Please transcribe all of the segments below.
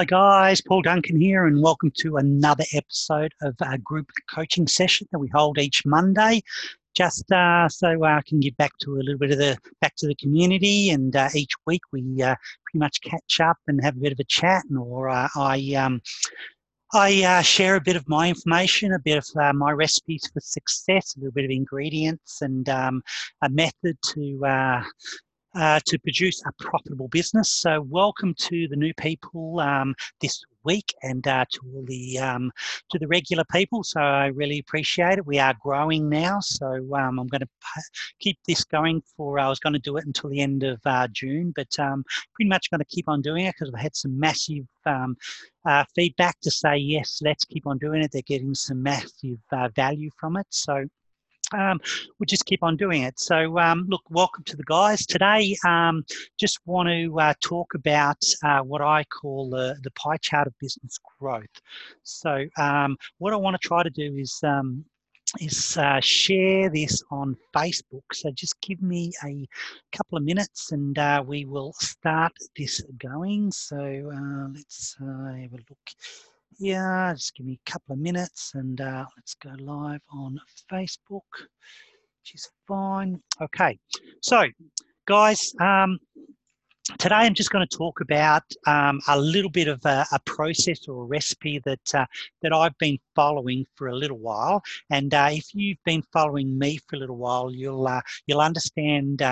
Hi guys, Paul Duncan here, and welcome to another episode of our group coaching session that we hold each Monday. Just so I can get back to a little bit of the back to the community, and each week we pretty much catch up and have a bit of a chat, or I share a bit of my information, a bit of my recipes for success, a little bit of ingredients, and a method to produce a profitable business. So welcome to the new people this week, and to all the regular people. So I really appreciate it. We are growing now, so I'm going to keep this going for. I was going to do it until the end of June, but pretty much going to keep on doing it because I've had some massive feedback to say yes, let's keep on doing it. They're getting some massive value from it. So. We'll just keep on doing it. So look, welcome to the guys. Today, just want to talk about what I call the pie chart of business growth. So what I want to try to do is share this on Facebook. So just give me a couple of minutes and we will start this going. So let's have a look. Yeah, just give me a couple of minutes and let's go live on Facebook, which is fine. Okay, so guys, today I'm just going to talk about a little bit of a process or a recipe that I've been following for a little while. And if you've been following me for a little while, you'll understand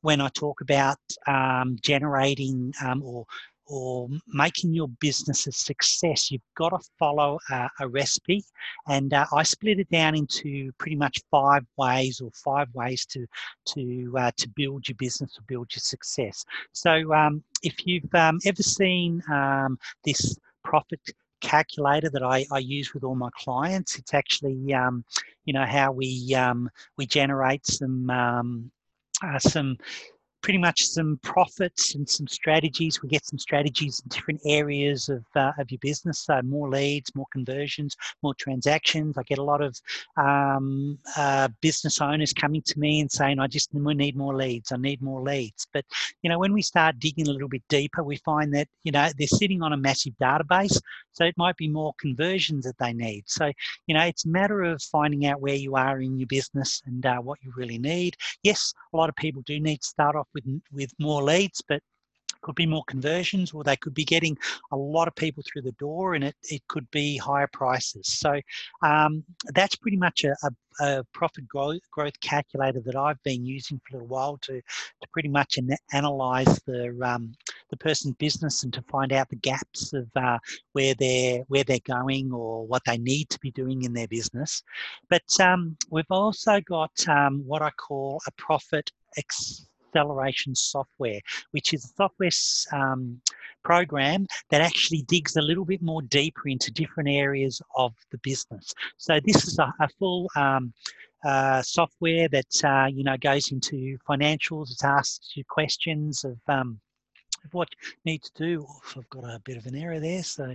when I talk about generating or making your business a success, you've got to follow a recipe. And I split it down into pretty much five ways to build your business or build your success. So if you've ever seen this profit calculator that I use with all my clients, it's actually you know how we generate some pretty much some profits and some strategies. We get some strategies in different areas of your business. So more leads, more conversions, more transactions. I get a lot of business owners coming to me and saying, we need more leads. I need more leads. But, you know, when we start digging a little bit deeper, we find that, you know, they're sitting on a massive database. So it might be more conversions that they need. So, you know, it's a matter of finding out where you are in your business and what you really need. Yes, a lot of people do need to start off with more leads, but could be more conversions, or they could be getting a lot of people through the door, and it could be higher prices. So that's pretty much a profit growth calculator that I've been using for a little while to pretty much analyze the person's business and to find out the gaps of where they're going or what they need to be doing in their business. But we've also got what I call a profit acceleration software, which is a software program that actually digs a little bit more deeper into different areas of the business. So this is a full software that you know, goes into financials. It asks you questions of what you need to do. Oh, I've got a bit of an error there, so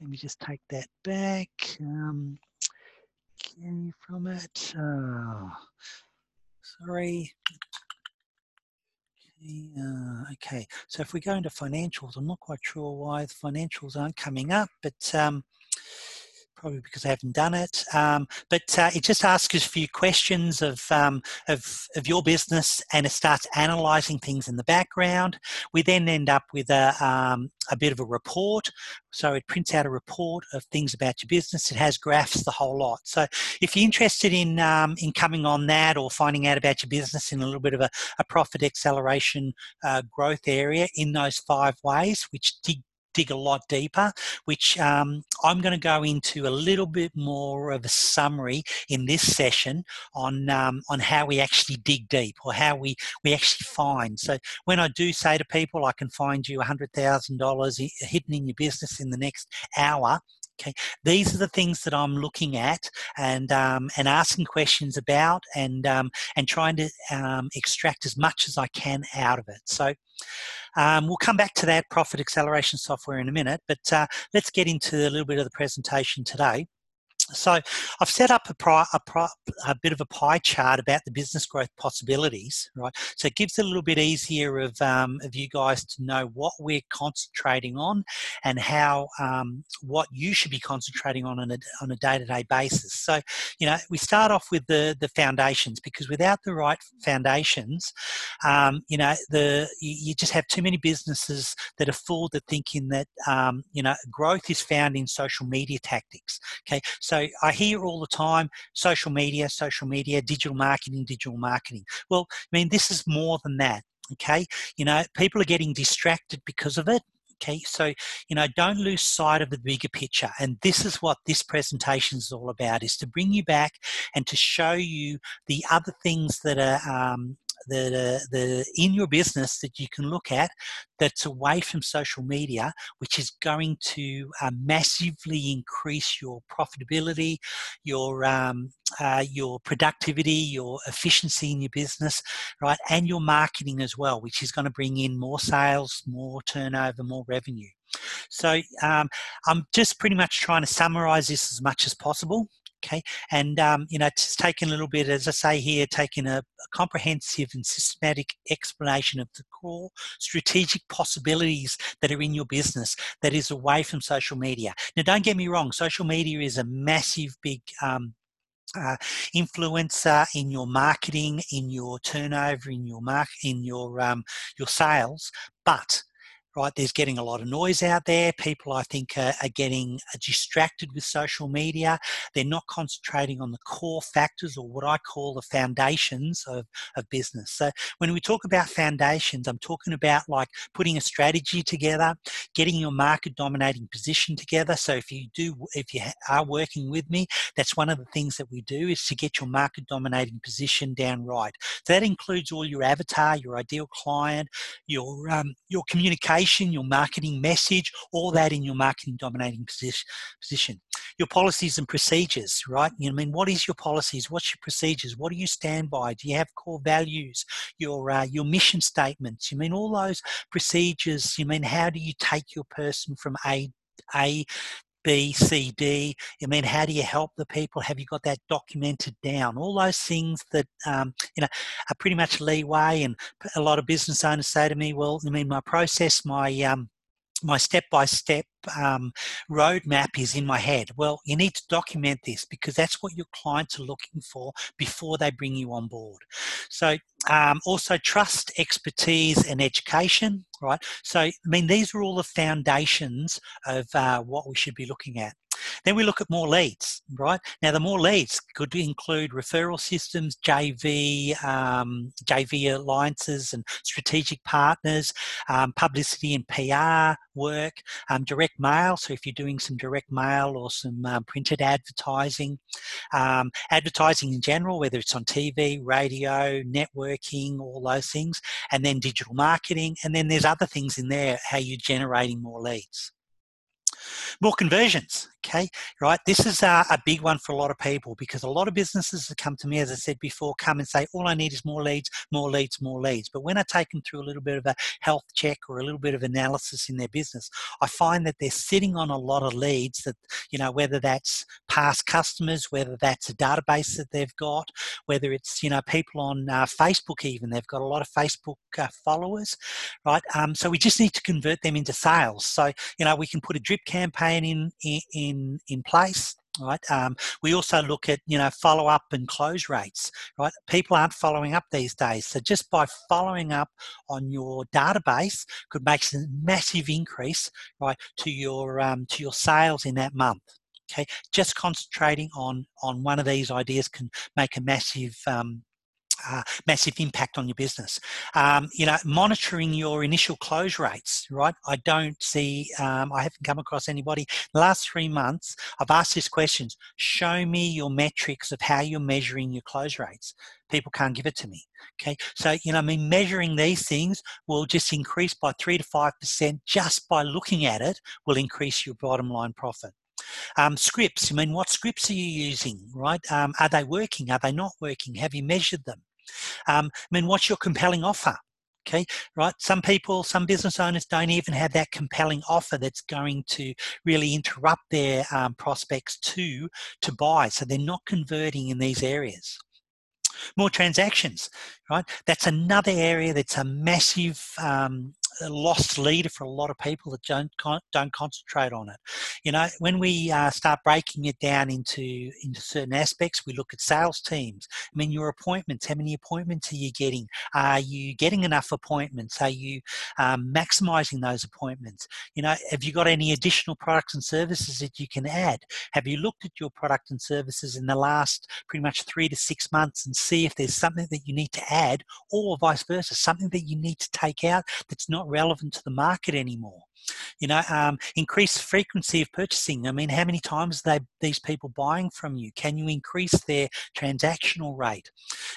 let me just take that back from it. Oh, sorry. Okay, so if we go into financials, I'm not quite sure why the financials aren't coming up, but probably because I haven't done it. But it just asks us a few questions of your business, and it starts analysing things in the background. We then end up with a bit of a report. So it prints out a report of things about your business. It has graphs, the whole lot. So if you're interested in coming on that or finding out about your business in a little bit of a profit acceleration growth area in those 5 ways, which dig a lot deeper, which I'm going to go into a little bit more of a summary in this session on how we actually dig deep, or how we actually find. So when I do say to people, I can find you $100,000 hidden in your business in the next hour, okay, these are the things that I'm looking at and asking questions about, and trying to extract as much as I can out of it. So we'll come back to that profit acceleration software in a minute, but let's get into a little bit of the presentation today. So I've set up a bit of a pie chart about the business growth possibilities, right? So it gives it a little bit easier of you guys to know what we're concentrating on and how what you should be concentrating on a day-to-day basis. So, you know, we start off with the foundations, because without the right foundations, you know, you just have too many businesses that are fooled to thinking that, you know, growth is found in social media tactics. Okay, so I hear all the time, social media, digital marketing, digital marketing. Well, I mean, this is more than that. Okay, you know, people are getting distracted because of it. Okay, so, you know, don't lose sight of the bigger picture. And this is what this presentation is all about, is to bring you back and to show you the other things that are in your business that you can look at that's away from social media, which is going to massively increase your profitability, your productivity, your efficiency in your business, right? And your marketing as well, which is going to bring in more sales, more turnover, more revenue. So I'm just pretty much trying to summarize this as much as possible. Okay, and you know, it's taking a little bit, as I say here, taking a comprehensive and systematic explanation of the core strategic possibilities that are in your business that is away from social media. Now, don't get me wrong, social media is a massive, big influencer in your marketing, in your turnover, in your sales, but right, there's getting a lot of noise out there. People, I think, are getting distracted with social media. They're not concentrating on the core factors, or what I call the foundations of business. So when we talk about foundations, I'm talking about like putting a strategy together, getting your market dominating position together. So if you are working with me, that's one of the things that we do, is to get your market dominating position down right. So that includes all your avatar, your ideal client, your communication, your marketing message, all that in your marketing dominating position. Your policies and procedures, right? You know, I mean, what is your policies? What's your procedures? What do you stand by? Do you have core values? Your mission statements. You mean all those procedures. You mean, how do you take your person from A, B, C, D, I mean, how do you help the people? Have you got that documented down? All those things that, you know, are pretty much leeway. And a lot of business owners say to me, well, I mean, my process, my step-by-step roadmap is in my head. Well, you need to document this, because that's what your clients are looking for before they bring you on board. So also trust, expertise, and education, right? So, I mean, these are all the foundations of what we should be looking at. Then we look at more leads, right? Now, the more leads could include referral systems, JV alliances and strategic partners, publicity and PR work, direct mail. So if you're doing some direct mail or some printed advertising, advertising in general, whether it's on TV, radio, networking, all those things, and then digital marketing. And then there's other things in there, how you're generating more leads. More conversions, okay, right? This is a big one for a lot of people, because a lot of businesses that come to me, as I said before, come and say, all I need is more leads, more leads, more leads. But when I take them through a little bit of a health check or a little bit of analysis in their business, I find that they're sitting on a lot of leads that, you know, whether that's past customers, whether that's a database that they've got, whether it's, you know, people on Facebook even, they've got a lot of Facebook followers, right? So we just need to convert them into sales. So, you know, we can put a drip campaign in place, right? We also look at, you know, follow up and close rates, right? People aren't following up these days, so just by following up on your database could make a massive increase, right, to your sales in that month. Okay, just concentrating on one of these ideas can make a massive impact on your business. You know, monitoring your initial close rates, right? I don't see, I haven't come across anybody. The last 3 months, I've asked these questions. Show me your metrics of how you're measuring your close rates. People can't give it to me. Okay, so, you know, I mean, measuring these things will just increase by 3 to 5%. Just by looking at it will increase your bottom line profit. Scripts, I mean, what scripts are you using, right? Are they working? Are they not working? Have you measured them? I mean, what's your compelling offer? Okay, right. Some people, some business owners don't even have that compelling offer that's going to really interrupt their prospects to buy. So they're not converting in these areas. More transactions, right? That's another area that's a massive lost leader for a lot of people that don't concentrate on it. You know, when we start breaking it down into certain aspects, we look at sales teams. I mean, your appointments, how many appointments are you getting? Are you getting enough appointments? Are you maximizing those appointments? You know, have you got any additional products and services that you can add? Have you looked at your product and services in the last pretty much 3 to 6 months and see if there's something that you need to add, or vice versa, something that you need to take out that's not relevant to the market anymore? You know, increase frequency of purchasing. I mean, how many times are these people buying from you? Can you increase their transactional rate?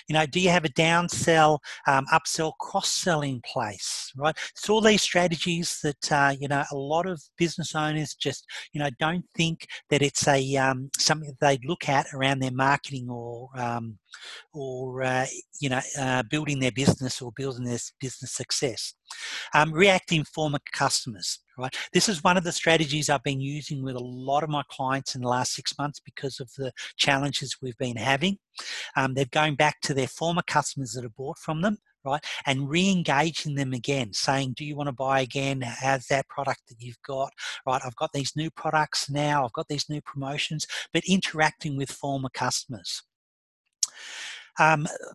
You know, do you have a downsell, upsell, cross-sell in place, right? It's all these strategies that, you know, a lot of business owners just, you know, don't think that it's a something that they look at around their marketing or building their business or building their business success. React inform customers, right? This is one of the strategies I've been using with a lot of my clients in the last 6 months because of the challenges we've been having. They're going back to their former customers that have bought from them, right? And re-engaging them again, saying, do you want to buy again? How's that product that you've got? Right, I've got these new products now, I've got these new promotions, but interacting with former customers.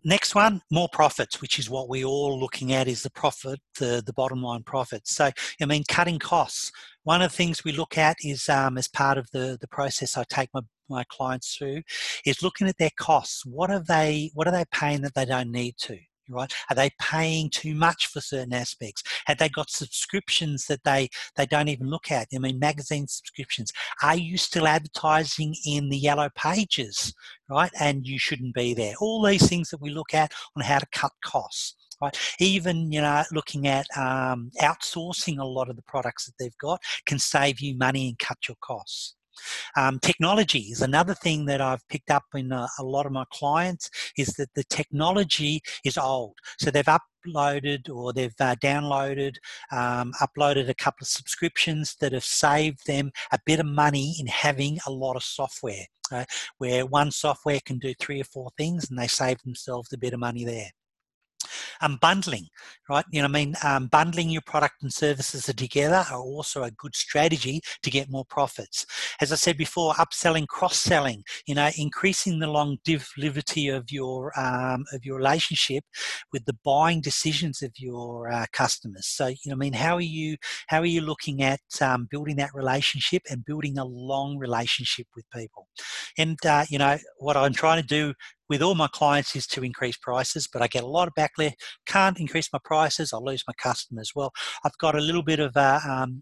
Next one, more profits, which is what we're all looking at, is the profit, the bottom line profits. So, I mean, cutting costs. One of the things we look at is, as part of the process I take my clients through, is looking at their costs. What are they paying that they don't need to? Right? Are they paying too much for certain aspects? Have they got subscriptions that they don't even look at? I mean, magazine subscriptions. Are you still advertising in the yellow pages, right? And you shouldn't be there. All these things that we look at on how to cut costs. Right. Even, you know, looking at outsourcing a lot of the products that they've got can save you money and cut your costs. Technology is another thing that I've picked up in a lot of my clients, is that the technology is old. So they've uploaded or they've uploaded a couple of subscriptions that have saved them a bit of money in having a lot of software, where one software can do 3 or 4 things, and they save themselves a bit of money there. Bundling, right? You know what I mean? Bundling your product and services together are also a good strategy to get more profits. As I said before, upselling, cross-selling, you know, increasing the longevity of your relationship with the buying decisions of your customers. So, you know what I mean? How are you looking at building that relationship and building a long relationship with people? And, you know, what I'm trying to do with all my clients is to increase prices, but I get a lot of backlash. Can't increase my prices, I'll lose my customers. Well, I've got a little bit of a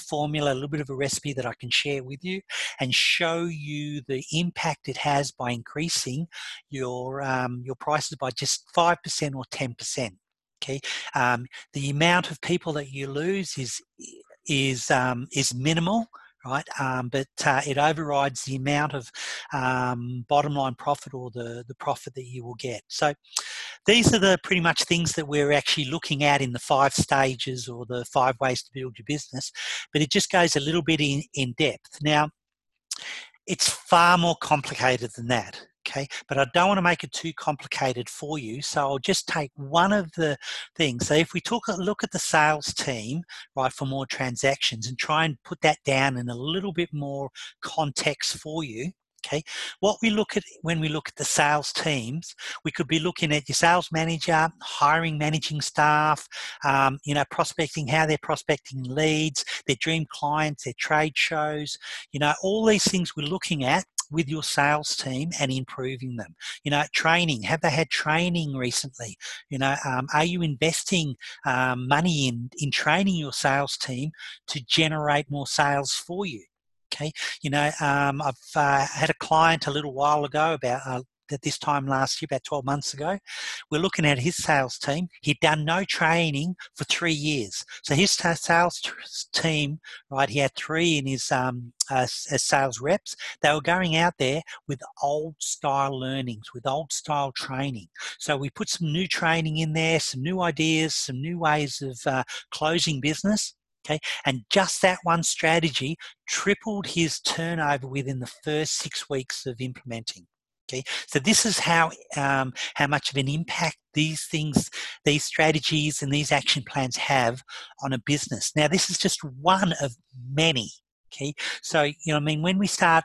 formula, a little bit of a recipe that I can share with you and show you the impact it has by increasing your prices by just 5% or 10%. Okay, the amount of people that you lose is minimal. Right, but it overrides the amount of bottom line profit or the profit that you will get. So these are the pretty much things that we're actually looking at in the 5 stages or the 5 ways to build your business, but it just goes a little bit in depth. Now, it's far more complicated than that. Okay, but I don't want to make it too complicated for you, so I'll just take one of the things. So if we look at the sales team, right, for more transactions and try and put that down in a little bit more context for you. Okay, what we look at when we look at the sales teams, we could be looking at your sales manager, hiring, managing staff, you know, prospecting, how they're prospecting leads, their dream clients, their trade shows, you know, all these things we're looking at with your sales team and improving them. You know, training. Have they had training recently? You know, are you investing money in training your sales team to generate more sales for you? Okay, you know, I've had a client a little while ago, about at this time last year, about 12 months ago. We're looking at his sales team. He'd done no training for 3 years. So his sales team, right, he had 3 in his as sales reps. They were going out there with old style learnings, with old style training. So we put some new training in there, some new ideas, some new ways of closing business. Okay, and just that one strategy tripled his turnover within the first 6 weeks of implementing. Okay, so this is how much of an impact these things, these strategies and these action plans have on a business. Now, this is just one of many. Okay, so, you know, I mean, when we start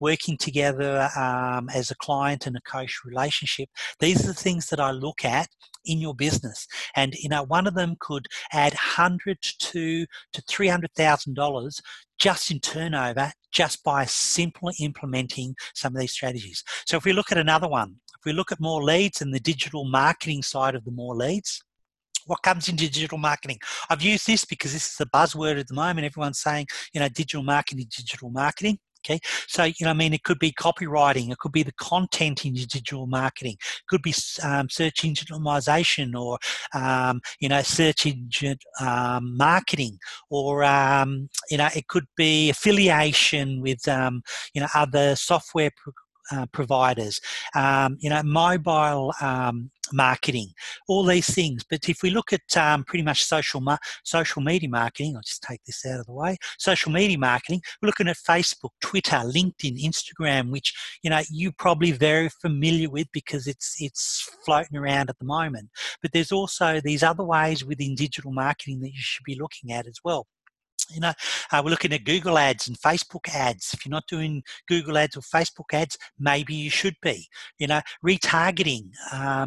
working together as a client and a coach relationship, these are the things that I look at in your business. And, you know, one of them could add $100,000 to $300,000 just in turnover, just by simply implementing some of these strategies. So if we look at another one, if we look at more leads and the digital marketing side of the more leads, what comes into digital marketing? I've used this because this is the buzzword at the moment. Everyone's saying, you know, digital marketing, digital marketing. Okay, so, you know, I mean, it could be copywriting, it could be the content in digital marketing, it could be search engine optimization, or, you know, search engine marketing, or, you know, it could be affiliation with, you know, other software providers, you know, mobile marketing, all these things. But if we look at pretty much social media marketing, I'll just take this out of the way. Social media marketing, we're looking at Facebook, Twitter, LinkedIn, Instagram, which, you know, you're probably very familiar with because it's floating around at the moment. But there's also these other ways within digital marketing that you should be looking at as well. You know, we're looking at Google ads and Facebook ads. If you're not doing Google ads or Facebook ads, maybe you should be. You know, retargeting.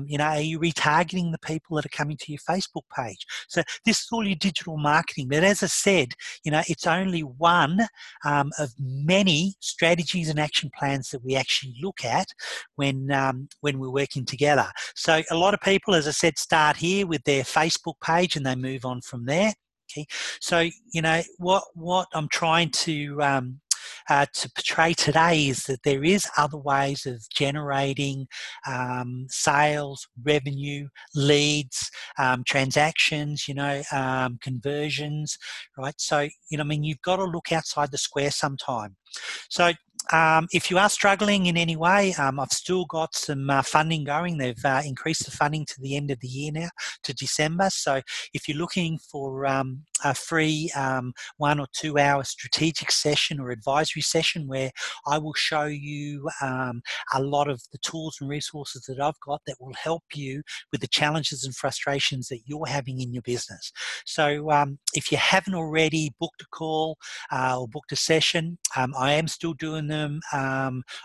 You know, are you retargeting the people that are coming to your Facebook page? So this is all your digital marketing. But as I said, you know, it's only one of many strategies and action plans that we actually look at when we're working together. So a lot of people, as I said, start here with their Facebook page and they move on from there. Okay, so, you know, what I'm trying to portray today is that there is other ways of generating sales, revenue, leads, transactions, you know, conversions, right? So, you know, I mean, you've got to look outside the square sometime. So, if you are struggling in any way, I've still got some funding going. They've increased the funding to the end of the year now, to December. So if you're looking for a free 1 or 2 hour strategic session or advisory session where I will show you a lot of the tools and resources that I've got that will help you with the challenges and frustrations that you're having in your business. So if you haven't already booked a call or booked a session, I am still doing them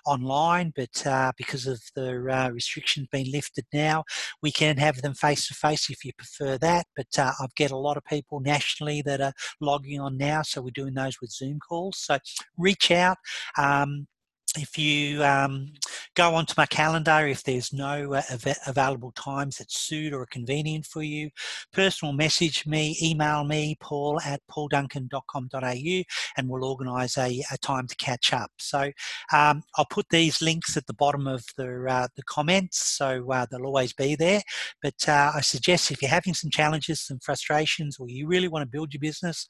online, but because of the restrictions being lifted now, we can have them face to face if you prefer that. But I get a lot of people nationally that are logging on now, so we're doing those with Zoom calls. So reach out. If you go onto my calendar, if there's no available times that suit or are convenient for you, personal message me, email me, paul@paulduncan.com.au, and we'll organise a time to catch up. So I'll put these links at the bottom of the comments, so they'll always be there. But I suggest if you're having some challenges, some frustrations, or you really want to build your business,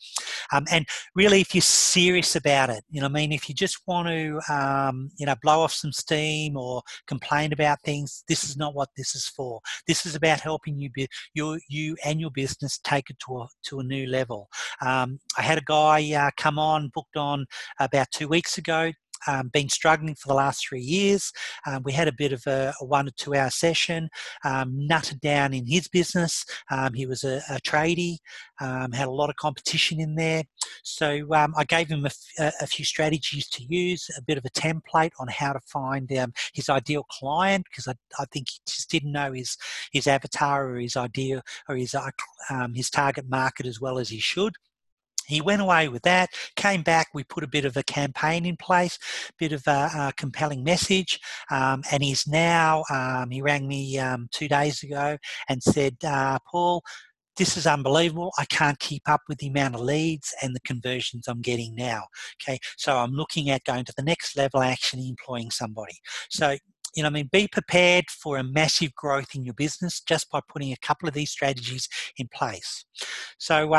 and really if you're serious about it, you know, I mean, if you just want to you know, blow off some steam or complain about things, this is not what this is for. This is about helping you, you and your business take it to a new level. I had a guy come on, booked on about 2 weeks ago, been struggling for the last 3 years. We had a bit of a 1 or 2 hour session, nutted down in his business. He was a tradie, had a lot of competition in there. So I gave him a few strategies to use, a bit of a template on how to find his ideal client, because I think he just didn't know his avatar or his idea or his target market as well as he should. He went away with that, came back, we put a bit of a campaign in place, a bit of a compelling message, and he's now, he rang me 2 days ago and said, Paul, this is unbelievable. I can't keep up with the amount of leads and the conversions I'm getting now. Okay, so I'm looking at going to the next level, actually employing somebody. So you know, I mean, be prepared for a massive growth in your business just by putting a couple of these strategies in place. So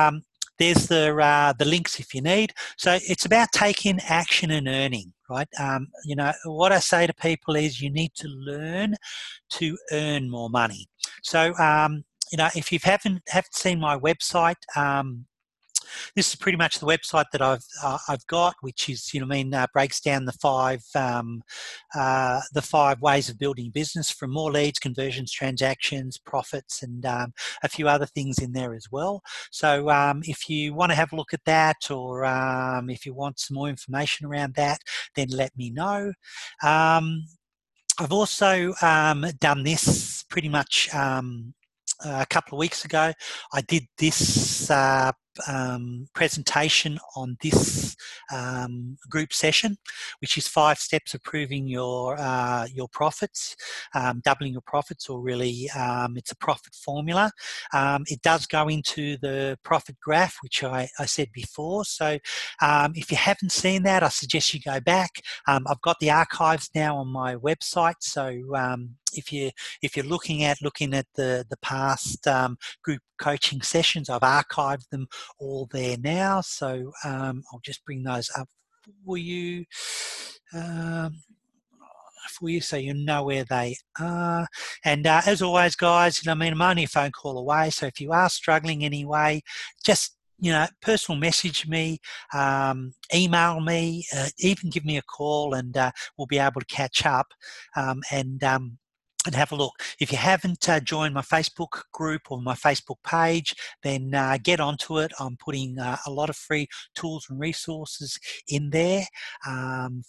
there's the links if you need. So it's about taking action and earning, right? You know, what I say to people is you need to learn to earn more money. So, you know, if you haven't seen my website, this is pretty much the website that I've got, which is, you know, I mean, breaks down the five ways of building business, from more leads, conversions, transactions, profits, and a few other things in there as well. So if you want to have a look at that, or if you want some more information around that, then let me know. I've also done this pretty much a couple of weeks ago. I did this presentation on this group session, which is 5 steps of proving your profits, doubling your profits, or really it's a profit formula. It does go into the profit graph, which I said before. So if you haven't seen that, I suggest you go back. I've got the archives now on my website, so if you're looking at the past group coaching sessions, I've archived them all there now. So I'll just bring those up for you so you know where they are. And as always, guys, you know, I mean, I'm only a phone call away. So if you are struggling anyway, just, you know, personal message me, email me, even give me a call, and we'll be able to catch up and have a look. If you haven't joined my Facebook group or my Facebook page, then get onto it. I'm putting a lot of free tools and resources in there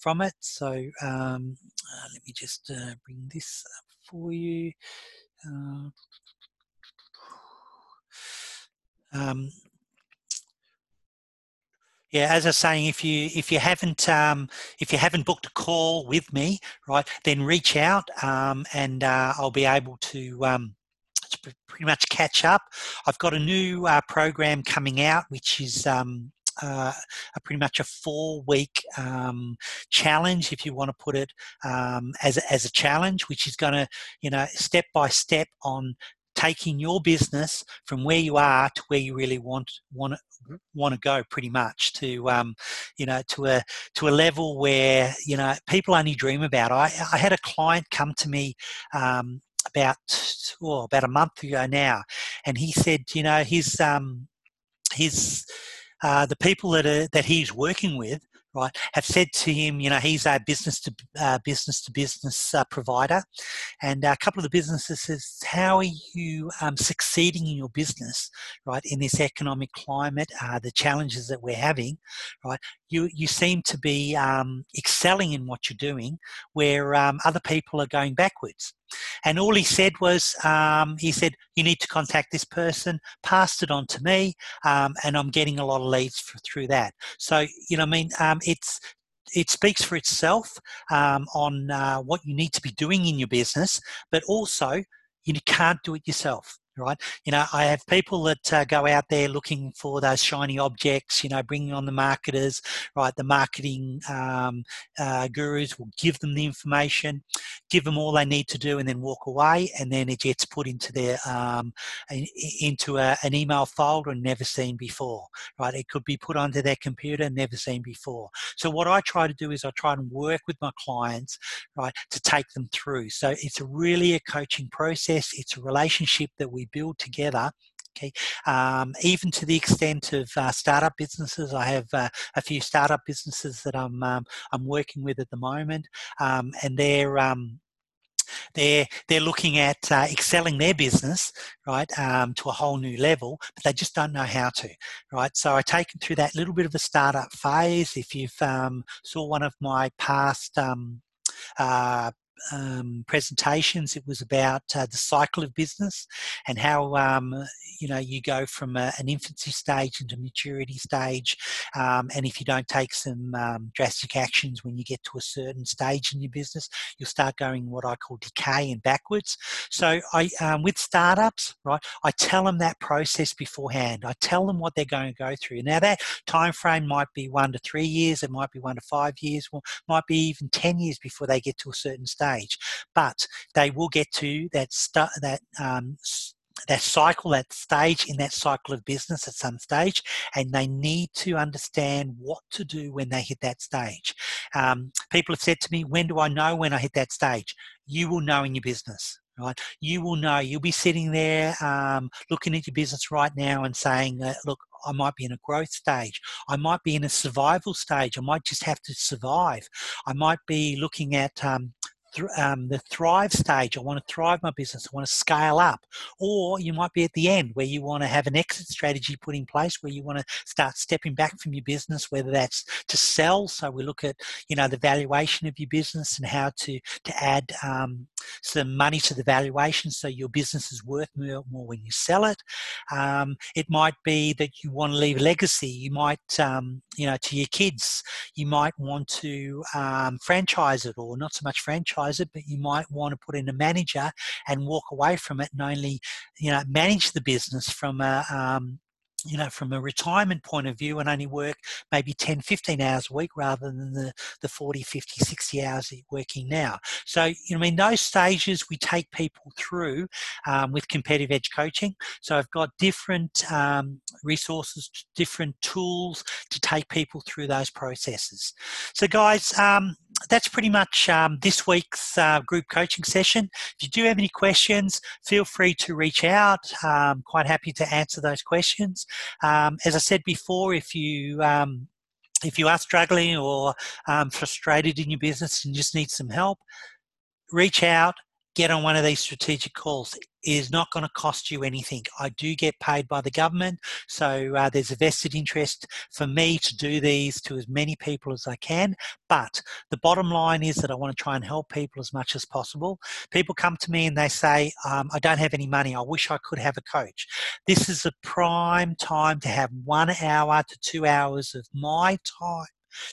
from it. So let me just bring this up for you. Yeah, as I was saying, if you haven't booked a call with me, right, then reach out, and I'll be able to pretty much catch up. I've got a new program coming out, which is pretty much a 4-week challenge, if you want to put it as a challenge, which is going to, you know, step by step on taking your business from where you are to where you really want to go, pretty much to you know, to a level where, you know, people only dream about. I had a client come to me about a month ago now, and he said, you know, his the people that he's working with, right, have said to him, you know, he's a business to business provider, and a couple of the businesses says, how are you succeeding in your business, right, in this economic climate, the challenges that we're having, right? You seem to be excelling in what you're doing, where other people are going backwards. And all he said was, he said, you need to contact this person, passed it on to me, and I'm getting a lot of leads through that. So, you know, I mean, it speaks for itself on what you need to be doing in your business, but also you can't do it yourself. Right, you know, I have people that go out there looking for those shiny objects. You know, bringing on the marketers, right? The marketing gurus will give them the information, give them all they need to do, and then walk away. And then it gets put into their into an email folder and never seen before. Right? It could be put onto their computer, never seen before. So what I try to do is I try and work with my clients, right, to take them through. So it's really a coaching process. It's a relationship that we build together, okay? Even to the extent of startup businesses. I have a few startup businesses that I'm working with at the moment, and they're looking at excelling their business, right, to a whole new level, but they just don't know how to, right? So I take them through that little bit of a startup phase. If you've saw one of my past presentations, it was about the cycle of business and how you know, you go from an infancy stage into maturity stage, and if you don't take some drastic actions when you get to a certain stage in your business, you'll start going what I call decay and backwards. So I with startups, right, I tell them that process beforehand. I tell them what they're going to go through. Now that time frame might be 1 to 3 years, it might be 1 to 5 years, or might be even 10 years before they get to a certain stage. stage, but they will get to that cycle in that cycle of business at some stage, and they need to understand what to do when they hit that stage. People have said to me, when do I know when I hit that stage? You will know in your business, right? You will know. You'll be sitting there looking at your business right now and saying, look, I might be in a growth stage. I might be in a survival stage. I might just have to survive. I might be looking at the thrive stage. I want to thrive my business. I want to scale up. Or you might be at the end where you want to have an exit strategy put in place, where you want to start stepping back from your business, whether that's to sell. So we look at, you know, the valuation of your business and how to add some money to the valuation so your business is worth more when you sell it. It might be that you want to leave a legacy. You might, you know, to your kids, you might want to franchise it, or not so much franchise it, but you might want to put in a manager and walk away from it, and only, you know, manage the business from a you know, from a retirement point of view, and only work maybe 10, 15 hours a week rather than the 40, 50, 60 hours that you're working now. So, you know, I mean, those stages we take people through with Competitive Edge Coaching. So I've got different resources, different tools to take people through those processes. So guys, that's pretty much this week's group coaching session. If you do have any questions, feel free to reach out. I'm quite happy to answer those questions. As I said before, if you are struggling or frustrated in your business and just need some help, reach out, get on one of these strategic calls. It is not going to cost you anything. I do get paid by the government, so there's a vested interest for me to do these to as many people as I can. But the bottom line is that I want to try and help people as much as possible. People come to me and they say, I don't have any money. I wish I could have a coach. This is the prime time to have 1 hour to 2 hours of my time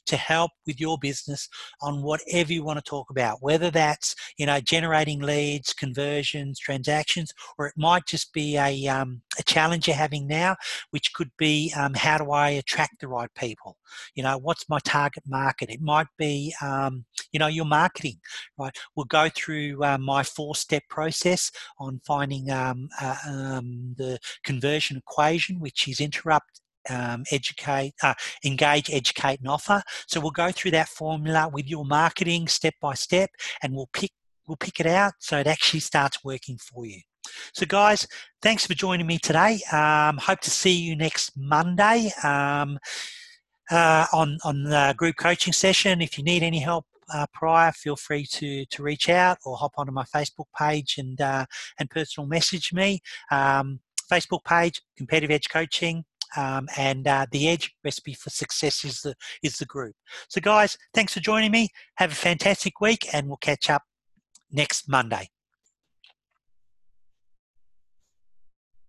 to help with your business on whatever you want to talk about, whether that's, you know, generating leads, conversions, transactions, or it might just be a challenge you're having now, which could be how do I attract the right people? You know, what's my target market? It might be, you know, your marketing, right? We'll go through my 4-step process on finding the conversion equation, which is interrupt, educate, engage, educate, and offer. So we'll go through that formula with your marketing step by step, and we'll pick it out so it actually starts working for you. So guys, thanks for joining me today. Hope to see you next Monday on the group coaching session. If you need any help prior, feel free to reach out or hop onto my Facebook page and personal message me. Facebook page, Competitive Edge Coaching. And the Edge Recipe for Success is the group. So guys, thanks for joining me. Have a fantastic week, and we'll catch up next Monday.